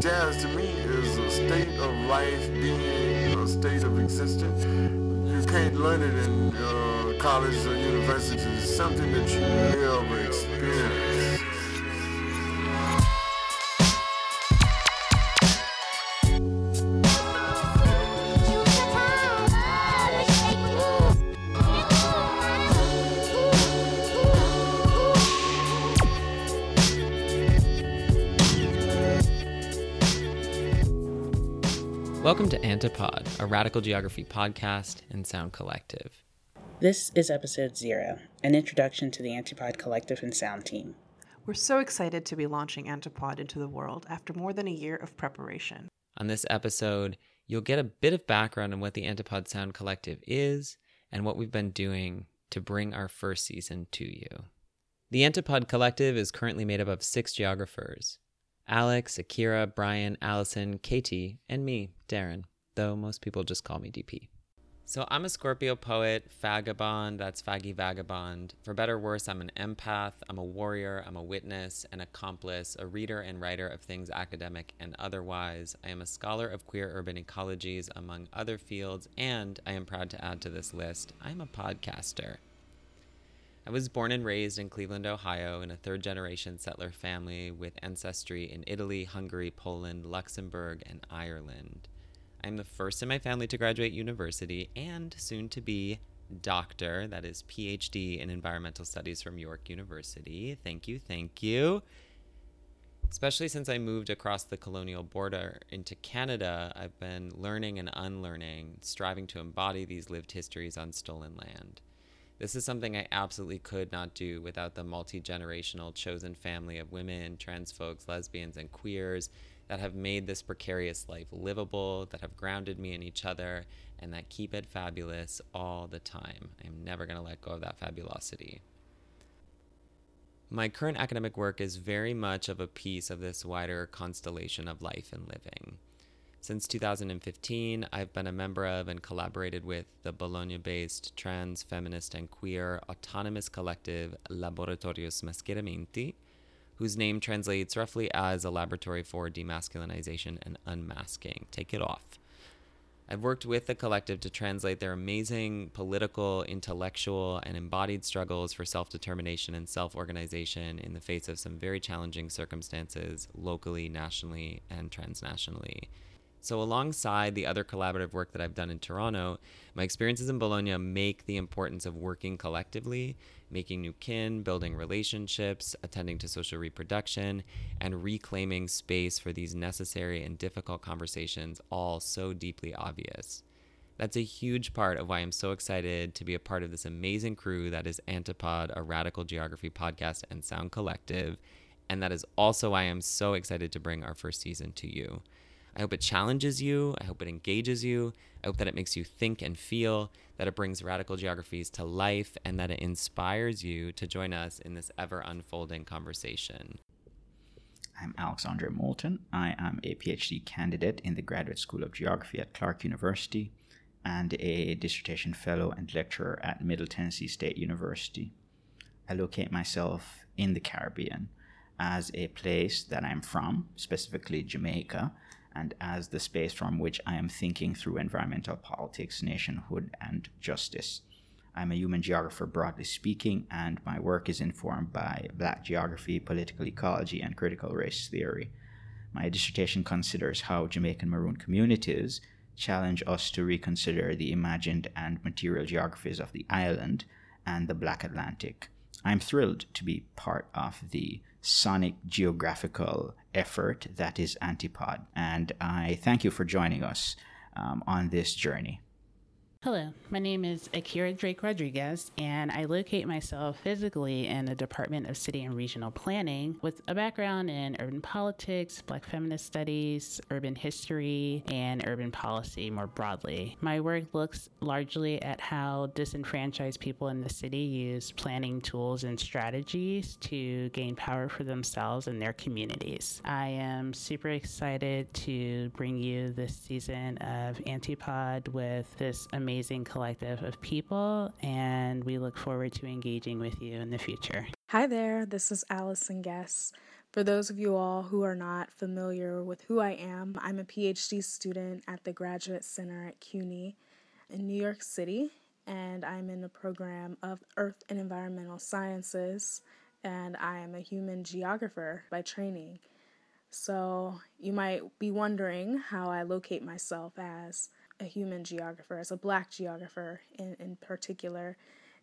Jazz to me is a state of life, being a state of existence. You can't learn it in college or university. It's something that you live or experience. Welcome to Antipode, a radical geography podcast and sound collective. This is episode 0, an introduction to the Antipode collective and sound team. We're so excited to be launching Antipode into the world after more than a year of preparation. On this episode, you'll get a bit of background on what the Antipode Sound Collective is and what we've been doing to bring our first season to you. The Antipode Collective is currently made up of 6 geographers. Alex, Akira, Brian, Allison, Katie, and me, Darren, though most people just call me DP. So I'm a Scorpio poet, fagabond, that's faggy vagabond. For better or worse, I'm an empath, I'm a warrior, I'm a witness, an accomplice, a reader and writer of things academic and otherwise. I am a scholar of queer urban ecologies, among other fields, and I am proud to add to this list, I'm a podcaster. I was born and raised in Cleveland, Ohio, in a third-generation settler family with ancestry in Italy, Hungary, Poland, Luxembourg, and Ireland. I am the first in my family to graduate university and soon-to-be doctor, that is PhD in environmental studies from York University. Thank you, thank you. Especially since I moved across the colonial border into Canada, I've been learning and unlearning, striving to embody these lived histories on stolen land. This is something I absolutely could not do without the multi-generational chosen family of women, trans folks, lesbians, and queers that have made this precarious life livable, that have grounded me in each other, and that keep it fabulous all the time. I'm never going to let go of that fabulosity. My current academic work is very much of a piece of this wider constellation of life and living. Since 2015, I've been a member of and collaborated with the Bologna-based trans, feminist, and queer autonomous collective Laboratorios Mascheraminti, whose name translates roughly as a laboratory for demasculinization and unmasking. Take it off. I've worked with the collective to translate their amazing political, intellectual, and embodied struggles for self-determination and self-organization in the face of some very challenging circumstances locally, nationally, and transnationally. So alongside the other collaborative work that I've done in Toronto, my experiences in Bologna make the importance of working collectively, making new kin, building relationships, attending to social reproduction, and reclaiming space for these necessary and difficult conversations all so deeply obvious. That's a huge part of why I'm so excited to be a part of this amazing crew that is Antipode, a radical geography podcast and sound collective, and that is also why I'm so excited to bring our first season to you. I hope it challenges you, I hope it engages you, I hope that it makes you think and feel, that it brings radical geographies to life, and that it inspires you to join us in this ever-unfolding conversation. I'm Alexandre Moulton. I am a PhD candidate in the Graduate School of Geography at Clark University and a dissertation fellow and lecturer at Middle Tennessee State University. I locate myself in the Caribbean as a place that I'm from, specifically Jamaica, and as the space from which I am thinking through environmental politics, nationhood, and justice. I'm a human geographer, broadly speaking, and my work is informed by Black geography, political ecology, and critical race theory. My dissertation considers how Jamaican maroon communities challenge us to reconsider the imagined and material geographies of the island and the Black Atlantic. I'm thrilled to be part of the sonic geographical effort that is Antipode, and I thank you for joining us on this journey. Hello, my name is Akira Drake Rodriguez, and I locate myself physically in the Department of City and Regional Planning with a background in urban politics, Black feminist studies, urban history, and urban policy more broadly. My work looks largely at how disenfranchised people in the city use planning tools and strategies to gain power for themselves and their communities. I am super excited to bring you this season of Antipode with this amazing collective of people, and we look forward to engaging with you in the future. Hi there, this is Allison Guess, For those of you all who are not familiar with who I am, I'm a PhD student at the Graduate Center at CUNY in New York City, and I'm in the program of Earth and Environmental Sciences, and I am a human geographer by training. So you might be wondering how I locate myself as a human geographer, as a Black geographer in particular.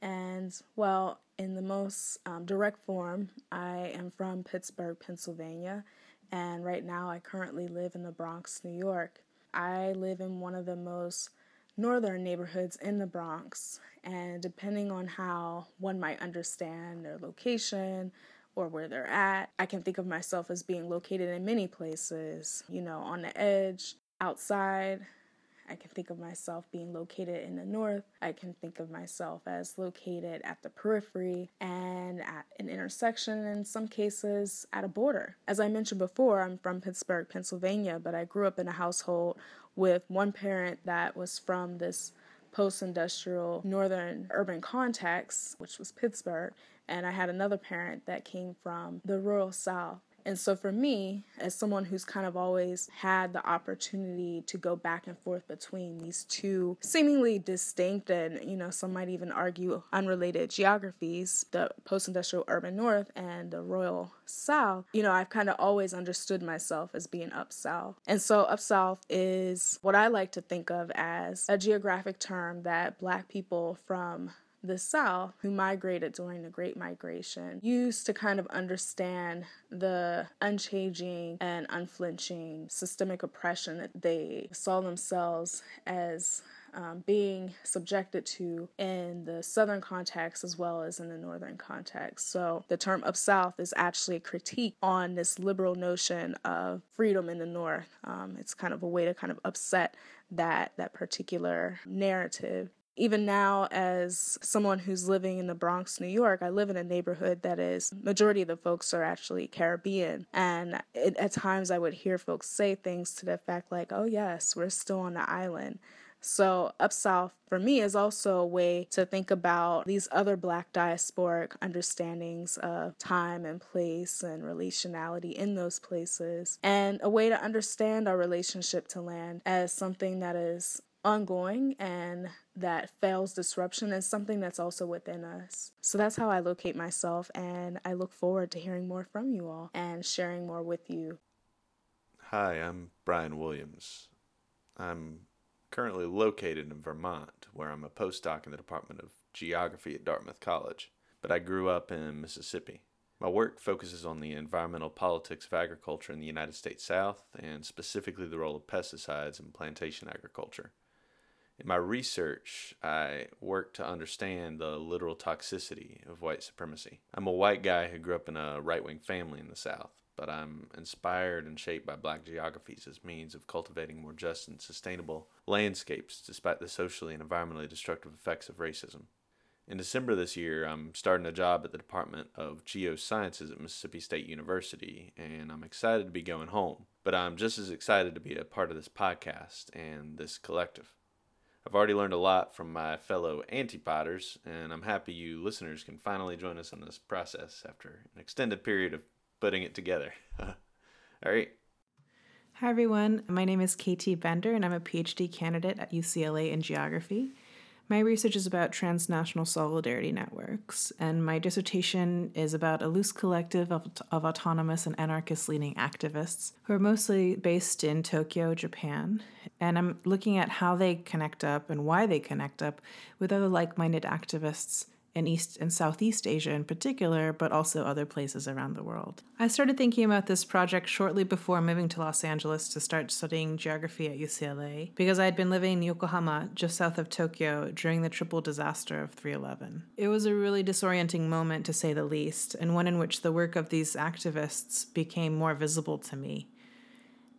And, well, in the most direct form, I am from Pittsburgh, Pennsylvania, and right now I currently live in the Bronx, New York. I live in one of the most northern neighborhoods in the Bronx, and depending on how one might understand their location or where they're at, I can think of myself as being located in many places, you know, on the edge, outside. I can think of myself being located in the north. I can think of myself as located at the periphery and at an intersection, in some cases at a border. As I mentioned before, I'm from Pittsburgh, Pennsylvania, but I grew up in a household with one parent that was from this post-industrial northern urban context, which was Pittsburgh, and I had another parent that came from the rural south. And so for me, as someone who's kind of always had the opportunity to go back and forth between these two seemingly distinct and, you know, some might even argue unrelated geographies, the post-industrial urban north and the rural south, you know, I've kind of always understood myself as being up south. And so up south is what I like to think of as a geographic term that Black people from the South, who migrated during the Great Migration, used to kind of understand the unchanging and unflinching systemic oppression that they saw themselves as being subjected to in the Southern context as well as in the Northern context. So the term up South is actually a critique on this liberal notion of freedom in the North. It's kind of a way to kind of upset that particular narrative. Even now, as someone who's living in the Bronx, New York, I live in a neighborhood that is, majority of the folks are actually Caribbean. And at times I would hear folks say things to the effect like, oh yes, we're still on the island. So up south for me is also a way to think about these other Black diasporic understandings of time and place and relationality in those places, and a way to understand our relationship to land as something that is ongoing and that fails disruption is something that's also within us. So that's how I locate myself, and I look forward to hearing more from you all and sharing more with you. Hi, I'm Brian Williams. I'm currently located in Vermont, where I'm a postdoc in the Department of Geography at Dartmouth College, but I grew up in Mississippi. My work focuses on the environmental politics of agriculture in the United States South, and specifically the role of pesticides in plantation agriculture. In my research, I work to understand the literal toxicity of white supremacy. I'm a white guy who grew up in a right-wing family in the South, but I'm inspired and shaped by Black geographies as means of cultivating more just and sustainable landscapes despite the socially and environmentally destructive effects of racism. In December this year, I'm starting a job at the Department of Geosciences at Mississippi State University, and I'm excited to be going home, but I'm just as excited to be a part of this podcast and this collective. I've already learned a lot from my fellow Antipodders, and I'm happy you listeners can finally join us in this process after an extended period of putting it together. All right. Hi, everyone. My name is KT Bender, and I'm a PhD candidate at UCLA in geography. My research is about transnational solidarity networks, and my dissertation is about a loose collective of autonomous and anarchist-leaning activists who are mostly based in Tokyo, Japan. And I'm looking at how they connect up and why they connect up with other like-minded activists in East and Southeast Asia in particular, but also other places around the world. I started thinking about this project shortly before moving to Los Angeles to start studying geography at UCLA, because I had been living in Yokohama, just south of Tokyo, during the triple disaster of 3/11. It was a really disorienting moment, to say the least, and one in which the work of these activists became more visible to me.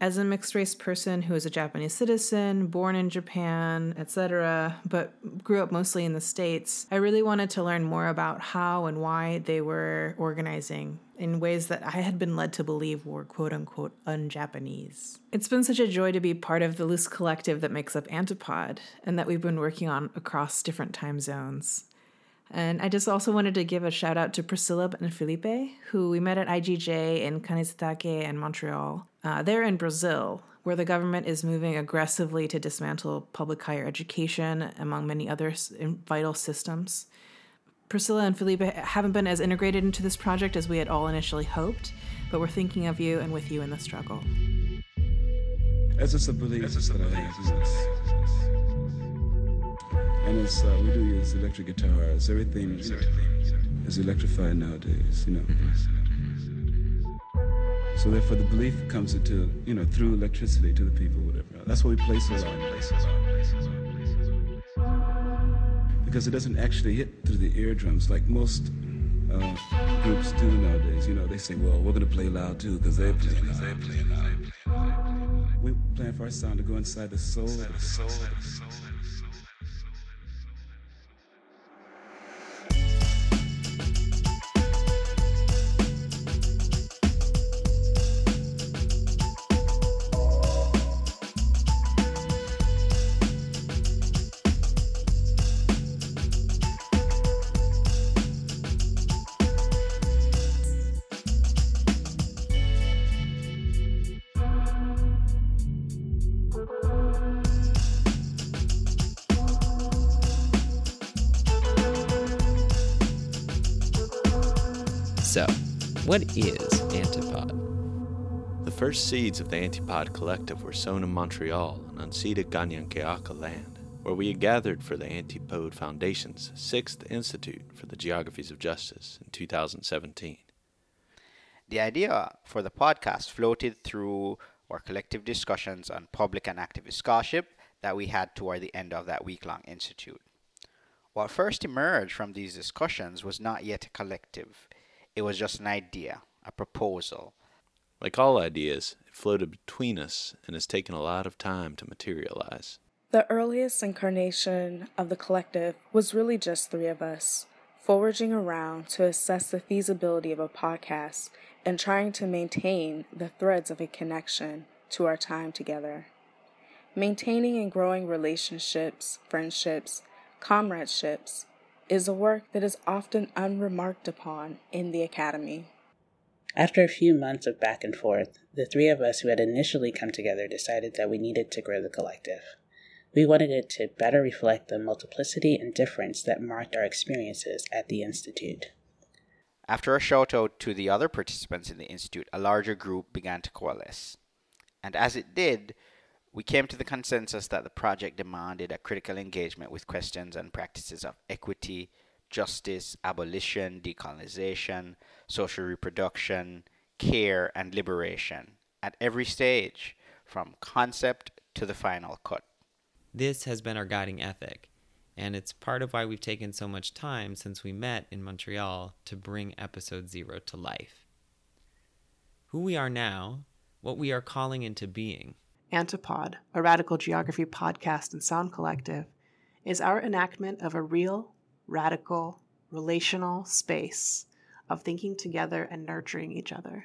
As a mixed-race person who is a Japanese citizen, born in Japan, etc., but grew up mostly in the States, I really wanted to learn more about how and why they were organizing in ways that I had been led to believe were quote-unquote un-Japanese. It's been such a joy to be part of the loose collective that makes up Antipode and that we've been working on across different time zones. And I just also wanted to give a shout out to Priscilla and Felipe, who we met at IGJ in Kanehsatà:ke and Montreal. They're in Brazil, where the government is moving aggressively to dismantle public higher education, among many other vital systems. Priscilla and Felipe haven't been as integrated into this project as we had all initially hoped, but we're thinking of you and with you in the struggle. It's just a belief that I have. And it's, we do use electric guitars. Everything is electrified nowadays, you know. Mm-hmm. So therefore the belief comes into, you know, through electricity to the people, whatever. That's what we place it on. Because it doesn't actually hit through the eardrums like most groups do nowadays. You know, they say, well, we're going to play loud too because they're playing loud. We're playing for our sound to go inside the soul. So, what is Antipode? The first seeds of the Antipode Collective were sown in Montreal on unceded Kanien'kehá:ka land, where we had gathered for the Antipode Foundation's 6th Institute for the Geographies of Justice in 2017. The idea for the podcast floated through our collective discussions on public and activist scholarship that we had toward the end of that week-long institute. What first emerged from these discussions was not yet a collective. It was just an idea, a proposal. Like all ideas, it floated between us and has taken a lot of time to materialize. The earliest incarnation of the collective was really just three of us, foraging around to assess the feasibility of a podcast and trying to maintain the threads of a connection to our time together. Maintaining and growing relationships, friendships, comradeships, is a work that is often unremarked upon in the academy. After a few months of back and forth, the three of us who had initially come together decided that we needed to grow the collective. We wanted it to better reflect the multiplicity and difference that marked our experiences at the Institute. After a shout-out to the other participants in the Institute, a larger group began to coalesce. And as it did, we came to the consensus that the project demanded a critical engagement with questions and practices of equity, justice, abolition, decolonization, social reproduction, care, and liberation at every stage, from concept to the final cut. This has been our guiding ethic, and it's part of why we've taken so much time since we met in Montreal to bring episode 0 to life. Who we are now, what we are calling into being. Antipode, a radical geography podcast and sound collective, is our enactment of a real, radical, relational space of thinking together and nurturing each other.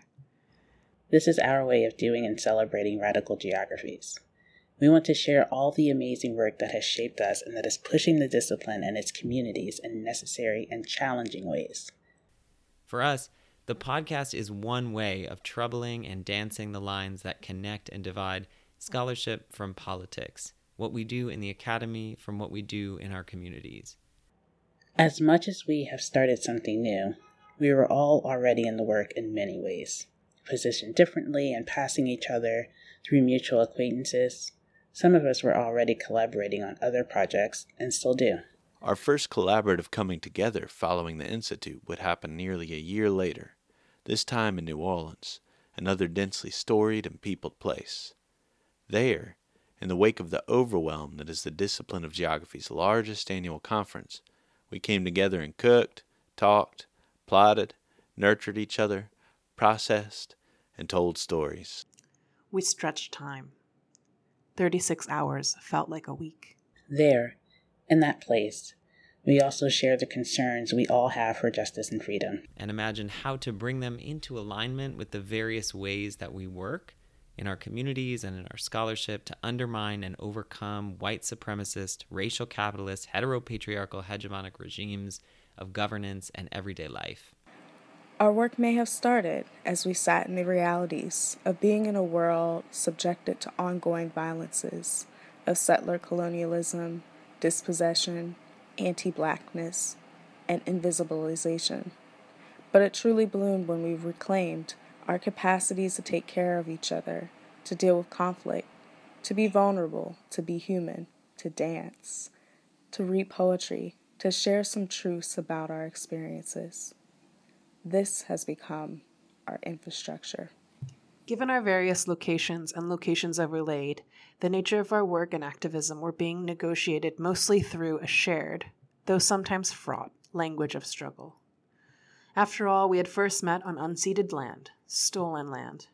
This is our way of doing and celebrating radical geographies. We want to share all the amazing work that has shaped us and that is pushing the discipline and its communities in necessary and challenging ways. For us, the podcast is one way of troubling and dancing the lines that connect and divide scholarship from politics, what we do in the academy from what we do in our communities. As much as we have started something new, we were all already in the work in many ways, positioned differently and passing each other through mutual acquaintances. Some of us were already collaborating on other projects and still do. Our first collaborative coming together following the Institute would happen nearly a year later, this time in New Orleans, another densely storied and peopled place. There, in the wake of the overwhelm that is the discipline of geography's largest annual conference, we came together and cooked, talked, plotted, nurtured each other, processed, and told stories. We stretched time. 36 hours felt like a week. There, in that place, we also shared the concerns we all have for justice and freedom. And imagine how to bring them into alignment with the various ways that we work in our communities and in our scholarship to undermine and overcome white supremacist, racial capitalist, heteropatriarchal, hegemonic regimes of governance and everyday life. Our work may have started as we sat in the realities of being in a world subjected to ongoing violences of settler colonialism, dispossession, anti-blackness, and invisibilization. But it truly bloomed when we reclaimed our capacities to take care of each other, to deal with conflict, to be vulnerable, to be human, to dance, to read poetry, to share some truths about our experiences. This has become our infrastructure. Given our various locations and locations of Relayed, the nature of our work and activism were being negotiated mostly through a shared, though sometimes fraught, language of struggle. After all, we had first met on unceded land, stolen land,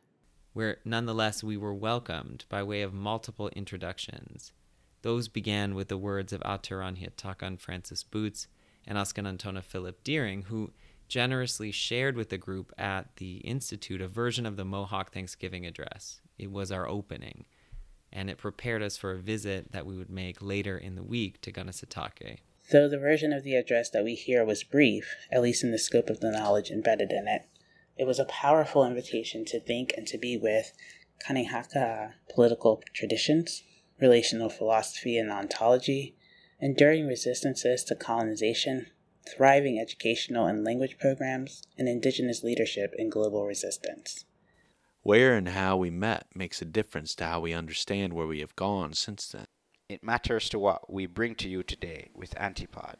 where nonetheless we were welcomed by way of multiple introductions. Those began with the words of Atiranhtakan Francis Boots and Askanantona Philip Deering, who generously shared with the group at the Institute a version of the Mohawk Thanksgiving address. It was our opening, and it prepared us for a visit that we would make later in the week to Kanehsatà:ke. Though the version of the address that we hear was brief, at least in the scope of the knowledge embedded in it, it was a powerful invitation to think and to be with Kanien'kehá:ka political traditions, relational philosophy and ontology, enduring resistances to colonization, thriving educational and language programs, and indigenous leadership in global resistance. Where and how we met makes a difference to how we understand where we have gone since then. It matters to what we bring to you today with Antipode.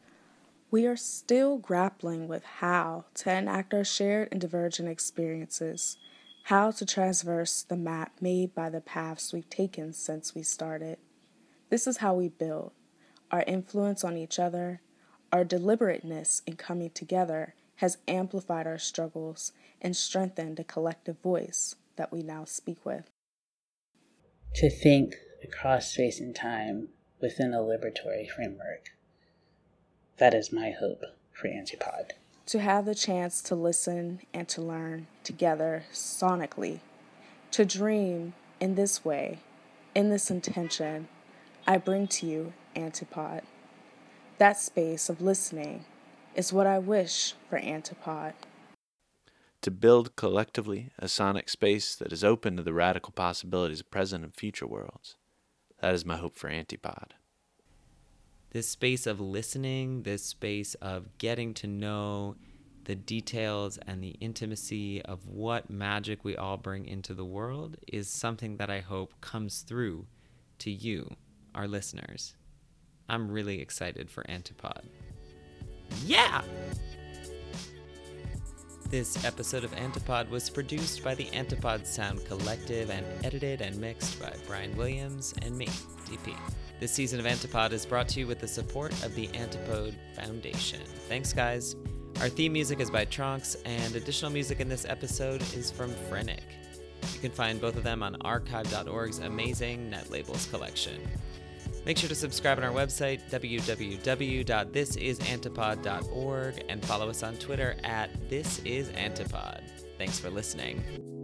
We are still grappling with how to enact our shared and divergent experiences, how to traverse the map made by the paths we've taken since we started. This is how we build our influence on each other. Our deliberateness in coming together has amplified our struggles and strengthened a collective voice that we now speak with. To think across space and time within a liberatory framework. That is my hope for Antipode. To have the chance to listen and to learn together sonically. To dream in this way, in this intention, I bring to you Antipode. That space of listening is what I wish for Antipode. To build collectively a sonic space that is open to the radical possibilities of present and future worlds. That is my hope for Antipode. This space of listening, this space of getting to know the details and the intimacy of what magic we all bring into the world is something that I hope comes through to you, our listeners. I'm really excited for Antipode. Yeah! This episode of Antipode was produced by the Antipode Sound Collective and edited and mixed by Brian Williams and me, DP. This season of Antipode is brought to you with the support of the Antipode Foundation. Thanks, guys. Our theme music is by Tronx, and additional music in this episode is from Frenic. You can find both of them on archive.org's amazing Net Labels collection. Make sure to subscribe on our website, www.thisisantipode.org, and follow us on Twitter at thisisantipode. Thanks for listening.